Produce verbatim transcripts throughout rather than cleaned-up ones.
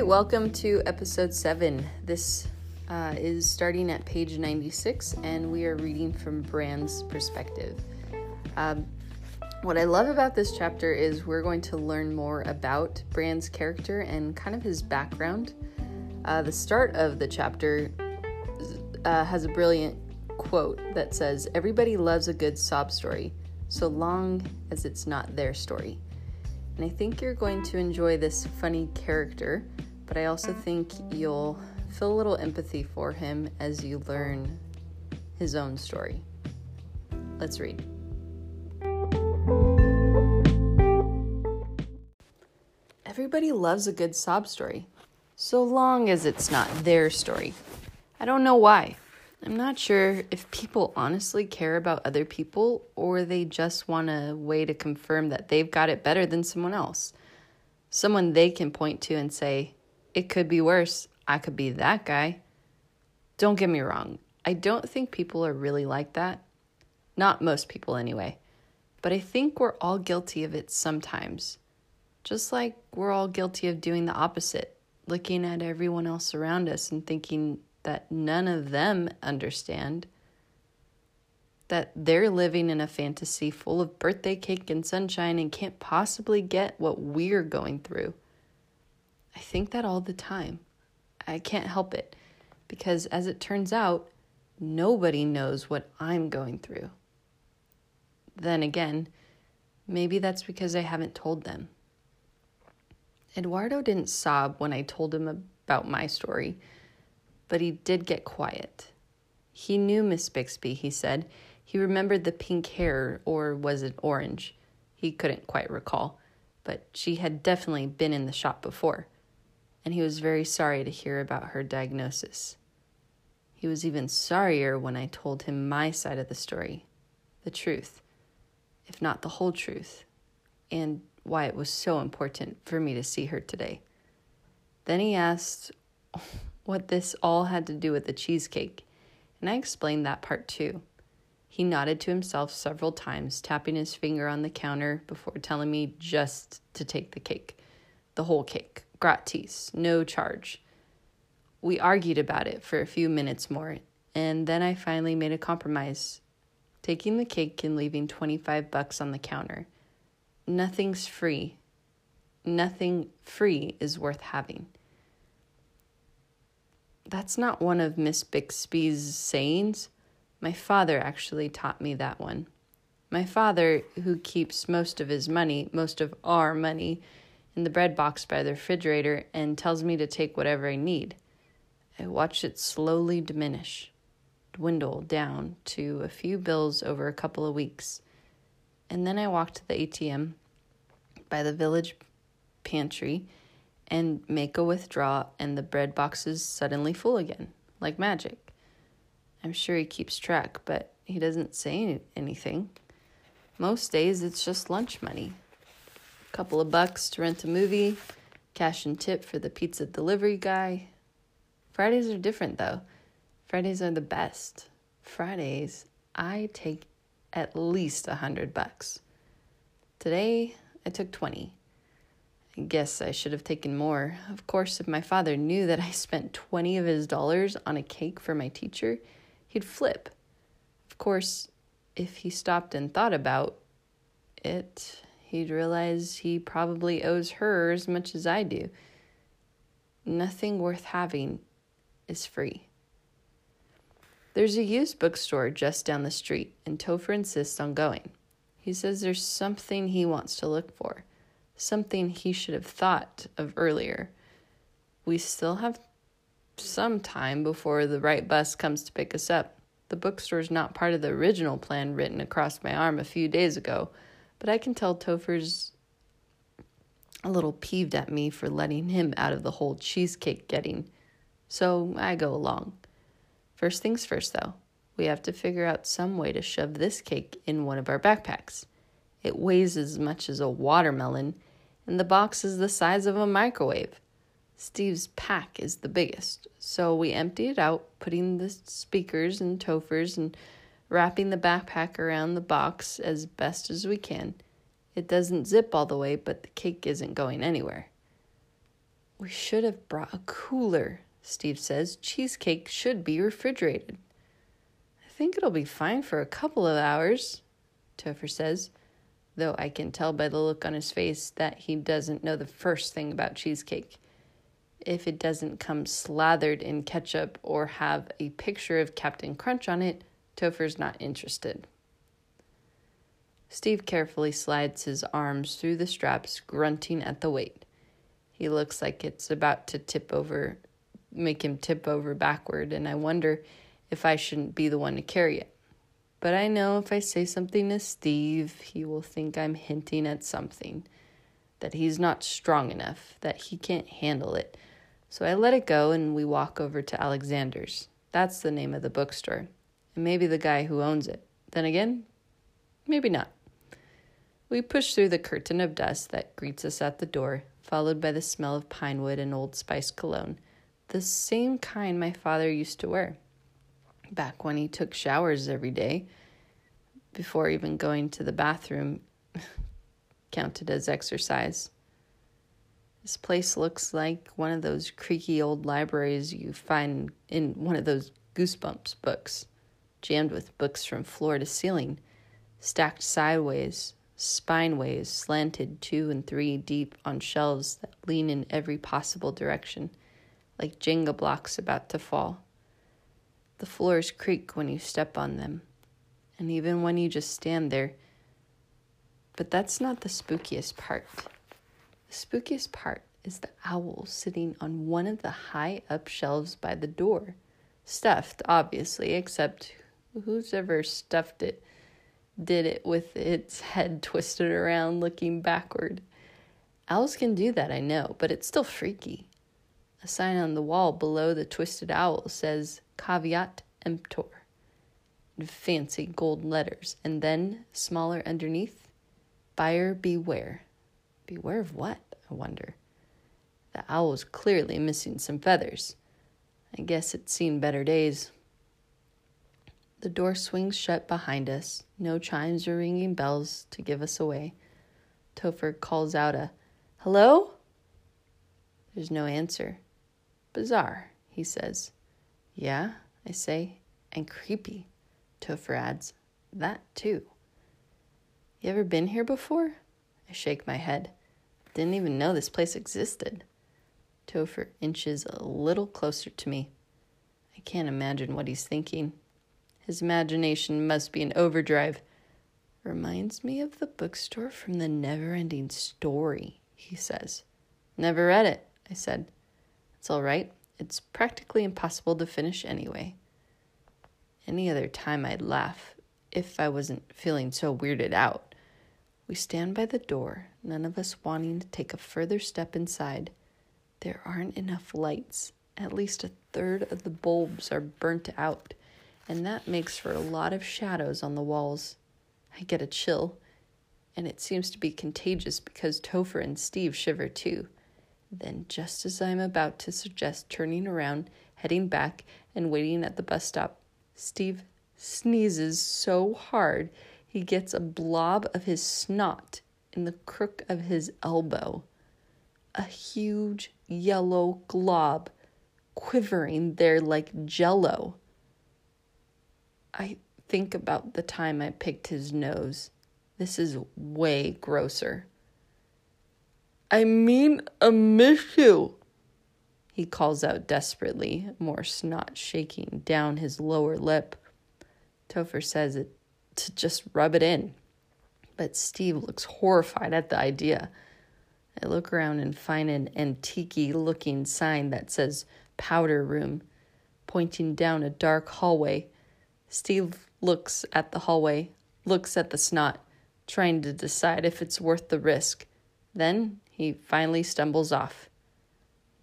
right, welcome to episode seven. This uh, is starting at page ninety-six, and we are reading from Brand's perspective. Um, what I love about this chapter is we're going to learn more about Brand's character and kind of his background. Uh, the start of the chapter uh, has a brilliant quote that says, "Everybody loves a good sob story, so long as it's not their story." And I think you're going to enjoy this funny character, but I also think you'll feel a little empathy for him as you learn his own story. Let's read. Everybody loves a good sob story, so long as it's not their story. I don't know why. I'm not sure if people honestly care about other people or they just want a way to confirm that they've got it better than someone else. Someone they can point to and say, "It could be worse. I could be that guy." Don't get me wrong. I don't think people are really like that. Not most people anyway. But I think we're all guilty of it sometimes. Just like we're all guilty of doing the opposite, looking at everyone else around us and thinking that none of them understand, that they're living in a fantasy full of birthday cake and sunshine and can't possibly get what we're going through. I think that all the time. I can't help it, because as it turns out, nobody knows what I'm going through. Then again, maybe that's because I haven't told them. Eduardo didn't sob when I told him about my story, but he did get quiet. He knew Miss Bixby, he said. He remembered the pink hair, or was it orange? He couldn't quite recall, but she had definitely been in the shop before, and he was very sorry to hear about her diagnosis. He was even sorrier when I told him my side of the story, the truth, if not the whole truth, and why it was so important for me to see her today. Then he asked what this all had to do with the cheesecake, and I explained that part too. He nodded to himself several times, tapping his finger on the counter before telling me just to take the cake, the whole cake, gratis, no charge. We argued about it for a few minutes more, and then I finally made a compromise, taking the cake and leaving twenty-five bucks on the counter. Nothing's free. Nothing free is worth having. That's not one of Miss Bixby's sayings. My father actually taught me that one. My father, who keeps most of his money, most of our money, in the bread box by the refrigerator and tells me to take whatever I need. I watched it slowly diminish, dwindle down to a few bills over a couple of weeks. And then I walked to the A T M by the village pantry and make a withdrawal, and the bread box is suddenly full again, like magic. I'm sure he keeps track, but he doesn't say anything. Most days it's just lunch money. A couple of bucks to rent a movie, cash and tip for the pizza delivery guy. Fridays are different though. Fridays are the best. Fridays, I take at least a hundred bucks. Today, I took twenty. I guess I should have taken more. Of course, if my father knew that I spent twenty of his dollars on a cake for my teacher, he'd flip. Of course, if he stopped and thought about it, he'd realize he probably owes her as much as I do. Nothing worth having is free. There's a used bookstore just down the street, and Topher insists on going. He says there's something he wants to look for. Something he should have thought of earlier. We still have some time before the right bus comes to pick us up. The bookstore's not part of the original plan written across my arm a few days ago, but I can tell Topher's a little peeved at me for letting him out of the whole cheesecake getting, so I go along. First things first, though, we have to figure out some way to shove this cake in one of our backpacks. It weighs as much as a watermelon, and the box is the size of a microwave. Steve's pack is the biggest, so we empty it out, putting the speakers and Topher's and wrapping the backpack around the box as best as we can. It doesn't zip all the way, but the cake isn't going anywhere. We should have brought a cooler, Steve says. Cheesecake should be refrigerated. I think it'll be fine for a couple of hours, Topher says, though I can tell by the look on his face that he doesn't know the first thing about cheesecake. If it doesn't come slathered in ketchup or have a picture of Captain Crunch on it, Topher's not interested. Steve carefully slides his arms through the straps, grunting at the weight. He looks like it's about to tip over, make him tip over backward, and I wonder if I shouldn't be the one to carry it. But I know if I say something to Steve, he will think I'm hinting at something, that he's not strong enough, that he can't handle it. So I let it go, and we walk over to Alexander's. That's the name of the bookstore, and maybe the guy who owns it. Then again, maybe not. We push through the curtain of dust that greets us at the door, followed by the smell of pine wood and Old Spice cologne, the same kind my father used to wear back when he took showers every day, before even going to the bathroom counted as exercise. This place looks like one of those creaky old libraries you find in one of those Goosebumps books, jammed with books from floor to ceiling, stacked sideways, spineways, slanted two and three deep on shelves that lean in every possible direction, like Jenga blocks about to fall. The floors creak when you step on them, and even when you just stand there. But that's not the spookiest part. The spookiest part is the owl sitting on one of the high-up shelves by the door. Stuffed, obviously, except who's ever stuffed it did it with its head twisted around looking backward. Owls can do that, I know, but it's still freaky. A sign on the wall below the twisted owl says, "Caveat emptor," in fancy gold letters, and then, smaller underneath, "Buyer beware." Beware of what, I wonder? The owl's clearly missing some feathers. I guess it's seen better days. The door swings shut behind us, no chimes or ringing bells to give us away. Topher calls out a, "Hello?" There's no answer. "Bizarre," he says. "Yeah," I say, "and creepy," Topher adds. "That, too." "You ever been here before?" I shake my head. "Didn't even know this place existed." Topher inches a little closer to me. I can't imagine what he's thinking. His imagination must be in overdrive. "Reminds me of the bookstore from The Never Ending Story," he says. "Never read it," I said. "It's all right. It's practically impossible to finish anyway." Any other time I'd laugh, if I wasn't feeling so weirded out. We stand by the door, none of us wanting to take a further step inside. There aren't enough lights. At least a third of the bulbs are burnt out, and that makes for a lot of shadows on the walls. I get a chill, and it seems to be contagious because Topher and Steve shiver too. Then, just as I'm about to suggest turning around, heading back, and waiting at the bus stop, Steve sneezes so hard he gets a blob of his snot in the crook of his elbow. A huge yellow glob quivering there like jello. I think about the time I picked his nose. This is way grosser. "I mean, I miss you," he calls out desperately, more snot shaking down his lower lip. Topher says it to just rub it in, but Steve looks horrified at the idea. I look around and find an antique-looking sign that says "Powder Room," pointing down a dark hallway. Steve looks at the hallway, looks at the snot, trying to decide if it's worth the risk. Then he finally stumbles off.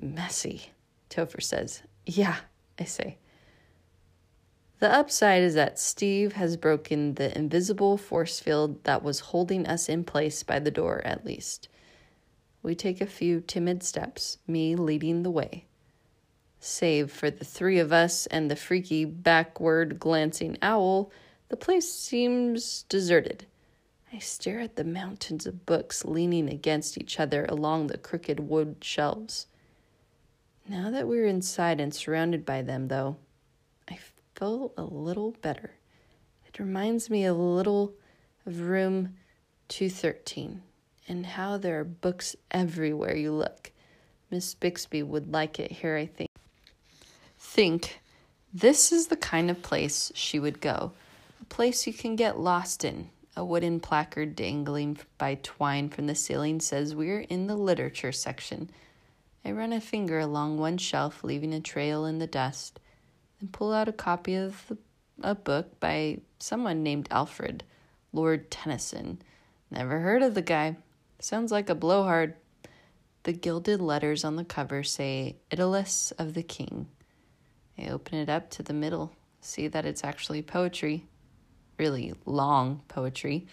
"Messy," Topher says. "Yeah," I say. The upside is that Steve has broken the invisible force field that was holding us in place by the door, at least. We take a few timid steps, me leading the way. Save for the three of us and the freaky, backward-glancing owl, the place seems deserted. I stare at the mountains of books leaning against each other along the crooked wood shelves. Now that we were inside and surrounded by them, though, I felt a little better. It reminds me a little of room two thirteen and how there are books everywhere you look. Miss Bixby would like it here, I think. Think, this is the kind of place she would go. A place you can get lost in. A wooden placard dangling by twine from the ceiling says we're in the literature section. I run a finger along one shelf, leaving a trail in the dust, and pull out a copy of the, a book by someone named Alfred Lord Tennyson. Never heard of the guy. Sounds like a blowhard. The gilded letters on the cover say Idylls of the King. I open it up to the middle, see that it's actually poetry. Really long poetry,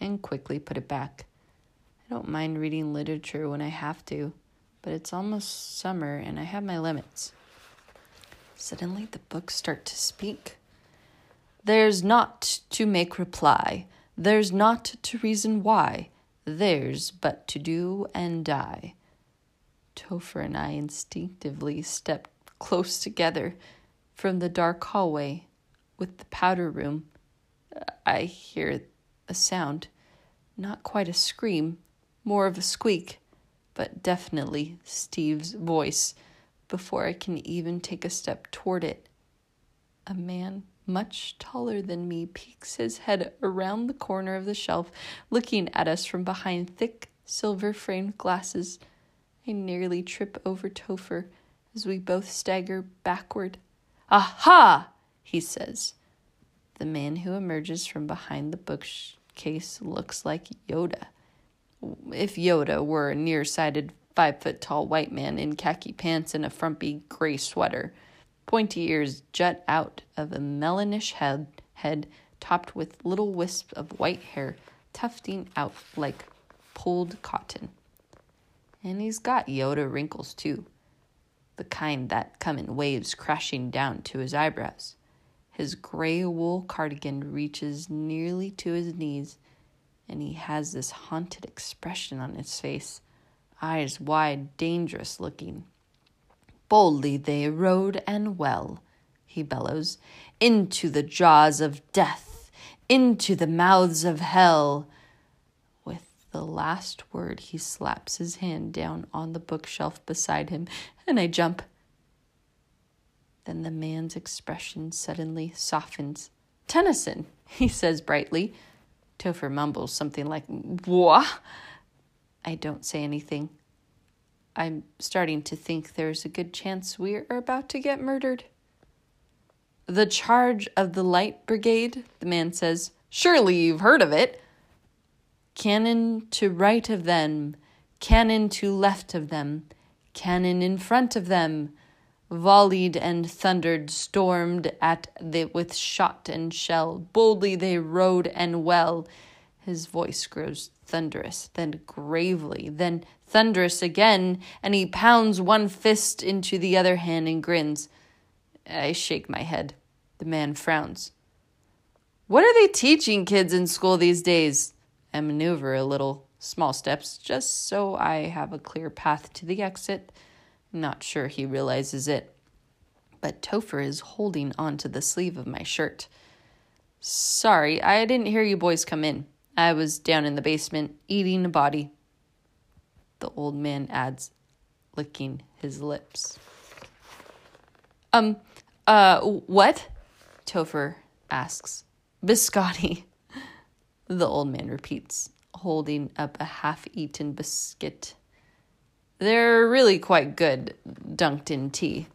and quickly put it back. I don't mind reading literature when I have to, but it's almost summer and I have my limits. Suddenly the books start to speak. There's not to make reply. There's not to reason why. There's but to do and die. Topher and I instinctively stepped close together from the dark hallway with the powder room. I hear a sound, not quite a scream, more of a squeak, but definitely Steve's voice before I can even take a step toward it. A man much taller than me peeks his head around the corner of the shelf, looking at us from behind thick, silver-framed glasses. I nearly trip over Topher as we both stagger backward. "Aha!" he says. The man who emerges from behind the bookcase looks like Yoda. If Yoda were a nearsighted, five-foot-tall white man in khaki pants and a frumpy gray sweater, pointy ears jut out of a melonish head, head topped with little wisps of white hair, tufting out like pulled cotton. And he's got Yoda wrinkles, too, the kind that come in waves crashing down to his eyebrows. His gray wool cardigan reaches nearly to his knees, and he has this haunted expression on his face, eyes wide, dangerous looking. "Boldly they rode and well," he bellows, "into the jaws of death, into the mouths of hell." With the last word, he slaps his hand down on the bookshelf beside him, and I jump. Then the man's expression suddenly softens. "Tennyson," he says brightly. Topher mumbles something like, "Wah!" I don't say anything. I'm starting to think there's a good chance we are about to get murdered. "The Charge of the Light Brigade," the man says. "Surely you've heard of it. Cannon to right of them, cannon to left of them, cannon in front of them. Volleyed and thundered, stormed at the with shot and shell. Boldly they rode and well." His voice grows thunderous, then gravely, then thunderous again, and he pounds one fist into the other hand and grins. I shake my head. The man frowns. "What are they teaching kids in school these days?" I maneuver a little, small steps, just so I have a clear path to the exit. Not sure he realizes it, but Topher is holding onto the sleeve of my shirt. "Sorry, I didn't hear you boys come in. I was down in the basement, eating a body," the old man adds, licking his lips. Um, uh, what? Topher asks. "Biscotti," the old man repeats, holding up a half-eaten biscuit. "They're really quite good, dunked in tea."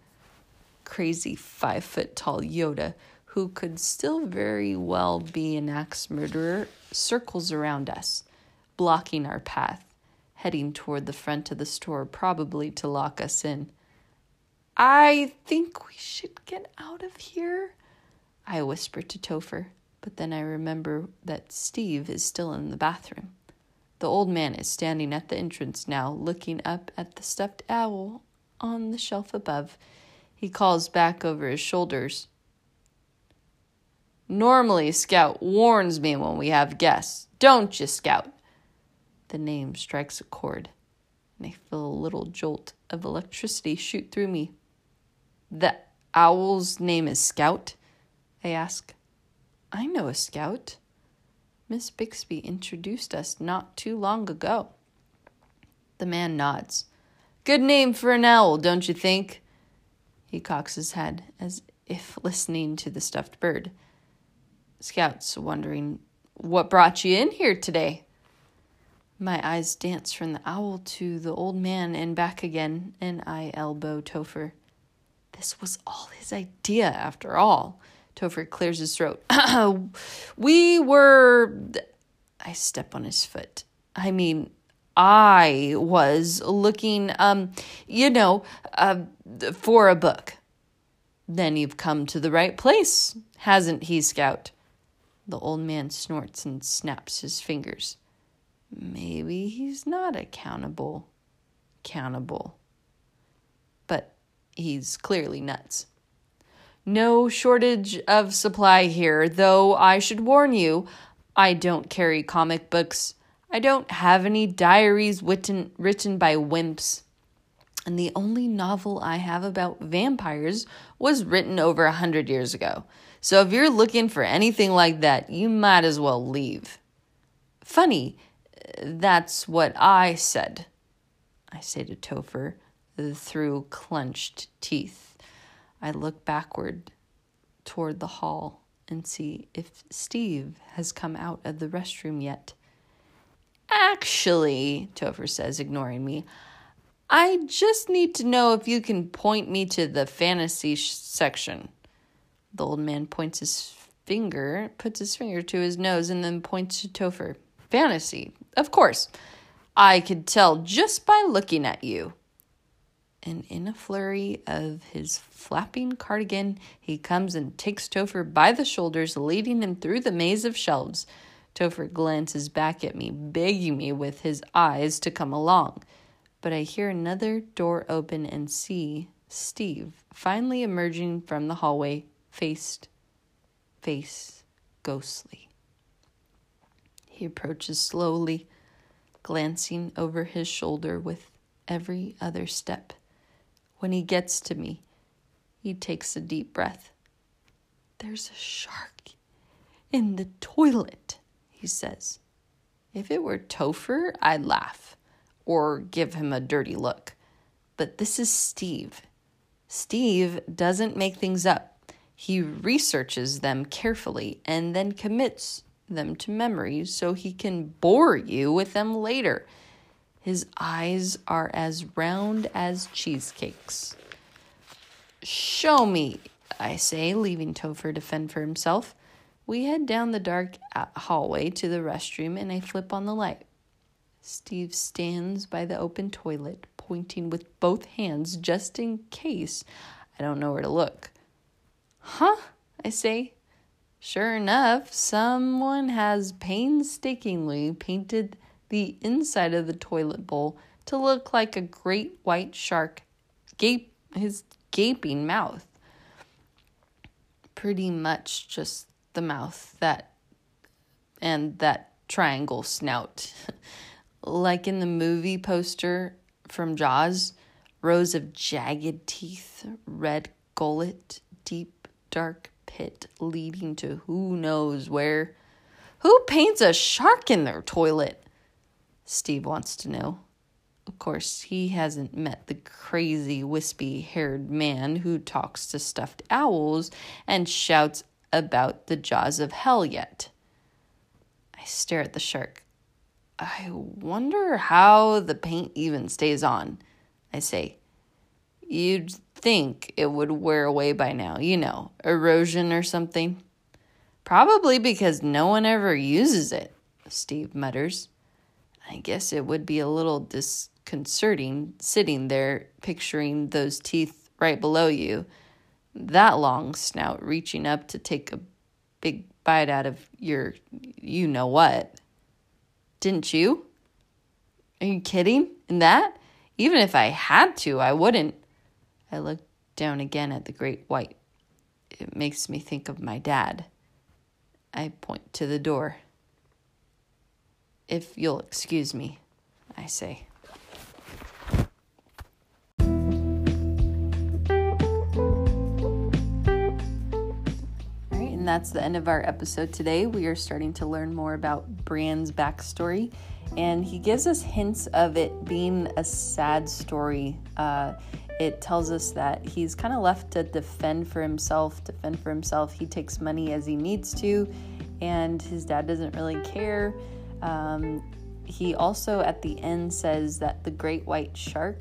Crazy five-foot-tall Yoda, who could still very well be an axe murderer, circles around us, blocking our path, heading toward the front of the store, probably to lock us in. "I think we should get out of here," I whisper to Topher, but then I remember that Steve is still in the bathroom. The old man is standing at the entrance now, looking up at the stuffed owl on the shelf above. He calls back over his shoulders. "Normally, Scout warns me when we have guests. Don't you, Scout?" The name strikes a chord, and I feel a little jolt of electricity shoot through me. The owl's name is Scout? I ask. I know a Scout. Miss Bixby introduced us not too long ago. The man nods. Good name for an owl, don't you think? He cocks his head as if listening to the stuffed bird. Scout's wondering, what brought you in here today? My eyes dance from the owl to the old man and back again, and I elbow Topher. This was all his idea, after all. Topher clears his throat. We were... I step on his foot. I mean, I was looking, um, you know, uh, for a book. Then you've come to the right place, hasn't he, Scout? The old man snorts and snaps his fingers. Maybe he's not accountable. Accountable. But he's clearly nuts. No shortage of supply here, though I should warn you, I don't carry comic books. I don't have any diaries written, written by wimps. And the only novel I have about vampires was written over a hundred years ago. So if you're looking for anything like that, you might as well leave. Funny. That's what I said, I say to Topher through clenched teeth. I look backward toward the hall and see if Steve has come out of the restroom yet. Actually, Topher says, ignoring me, I just need to know if you can point me to the fantasy sh- section. The old man points his finger, puts his finger to his nose, and then points to Topher. Fantasy, of course. I could tell just by looking at you. And in a flurry of his flapping cardigan, he comes and takes Topher by the shoulders, leading him through the maze of shelves. Topher glances back at me, begging me with his eyes to come along. But I hear another door open and see Steve finally emerging from the hallway, faced, face ghostly. He approaches slowly, glancing over his shoulder with every other step. When he gets to me, he takes a deep breath. There's a shark in the toilet, he says. If it were Topher, I'd laugh or give him a dirty look. But this is Steve. Steve doesn't make things up. He researches them carefully and then commits them to memory so he can bore you with them later. His eyes are as round as cheesecakes. Show me, I say, leaving Topher to fend for himself. We head down the dark hallway to the restroom and I flip on the light. Steve stands by the open toilet, pointing with both hands just in case I don't know where to look. Huh, I say. Sure enough, someone has painstakingly painted the inside of the toilet bowl to look like a great white shark, gape his gaping mouth. Pretty much just the mouth that and that triangle snout. Like in the movie poster from Jaws, rows of jagged teeth, red gullet, deep dark pit leading to who knows where. Who paints a shark in their toilet? Steve wants to know. Of course, he hasn't met the crazy, wispy-haired man who talks to stuffed owls and shouts about the jaws of hell yet. I stare at the shark. I wonder how the paint even stays on, I say. You'd think it would wear away by now, you know, erosion or something. Probably because no one ever uses it, Steve mutters. I guess it would be a little disconcerting sitting there picturing those teeth right below you, that long snout reaching up to take a big bite out of your you-know-what. Didn't you? Are you kidding? In that? Even if I had to, I wouldn't. I look down again at the great white. It makes me think of my dad. I point to the door. If you'll excuse me, I say. And that's the end of our episode today. We are starting to learn more about Bran's backstory, and he gives us hints of it being a sad story. Uh, it tells us that he's kind of left to defend for himself, defend for himself. He takes money as he needs to, and his dad doesn't really care. Um, he also at the end says that the great white shark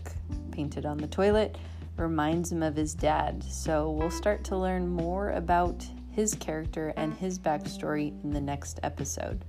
painted on the toilet reminds him of his dad. So we'll start to learn more about his character and his backstory in the next episode.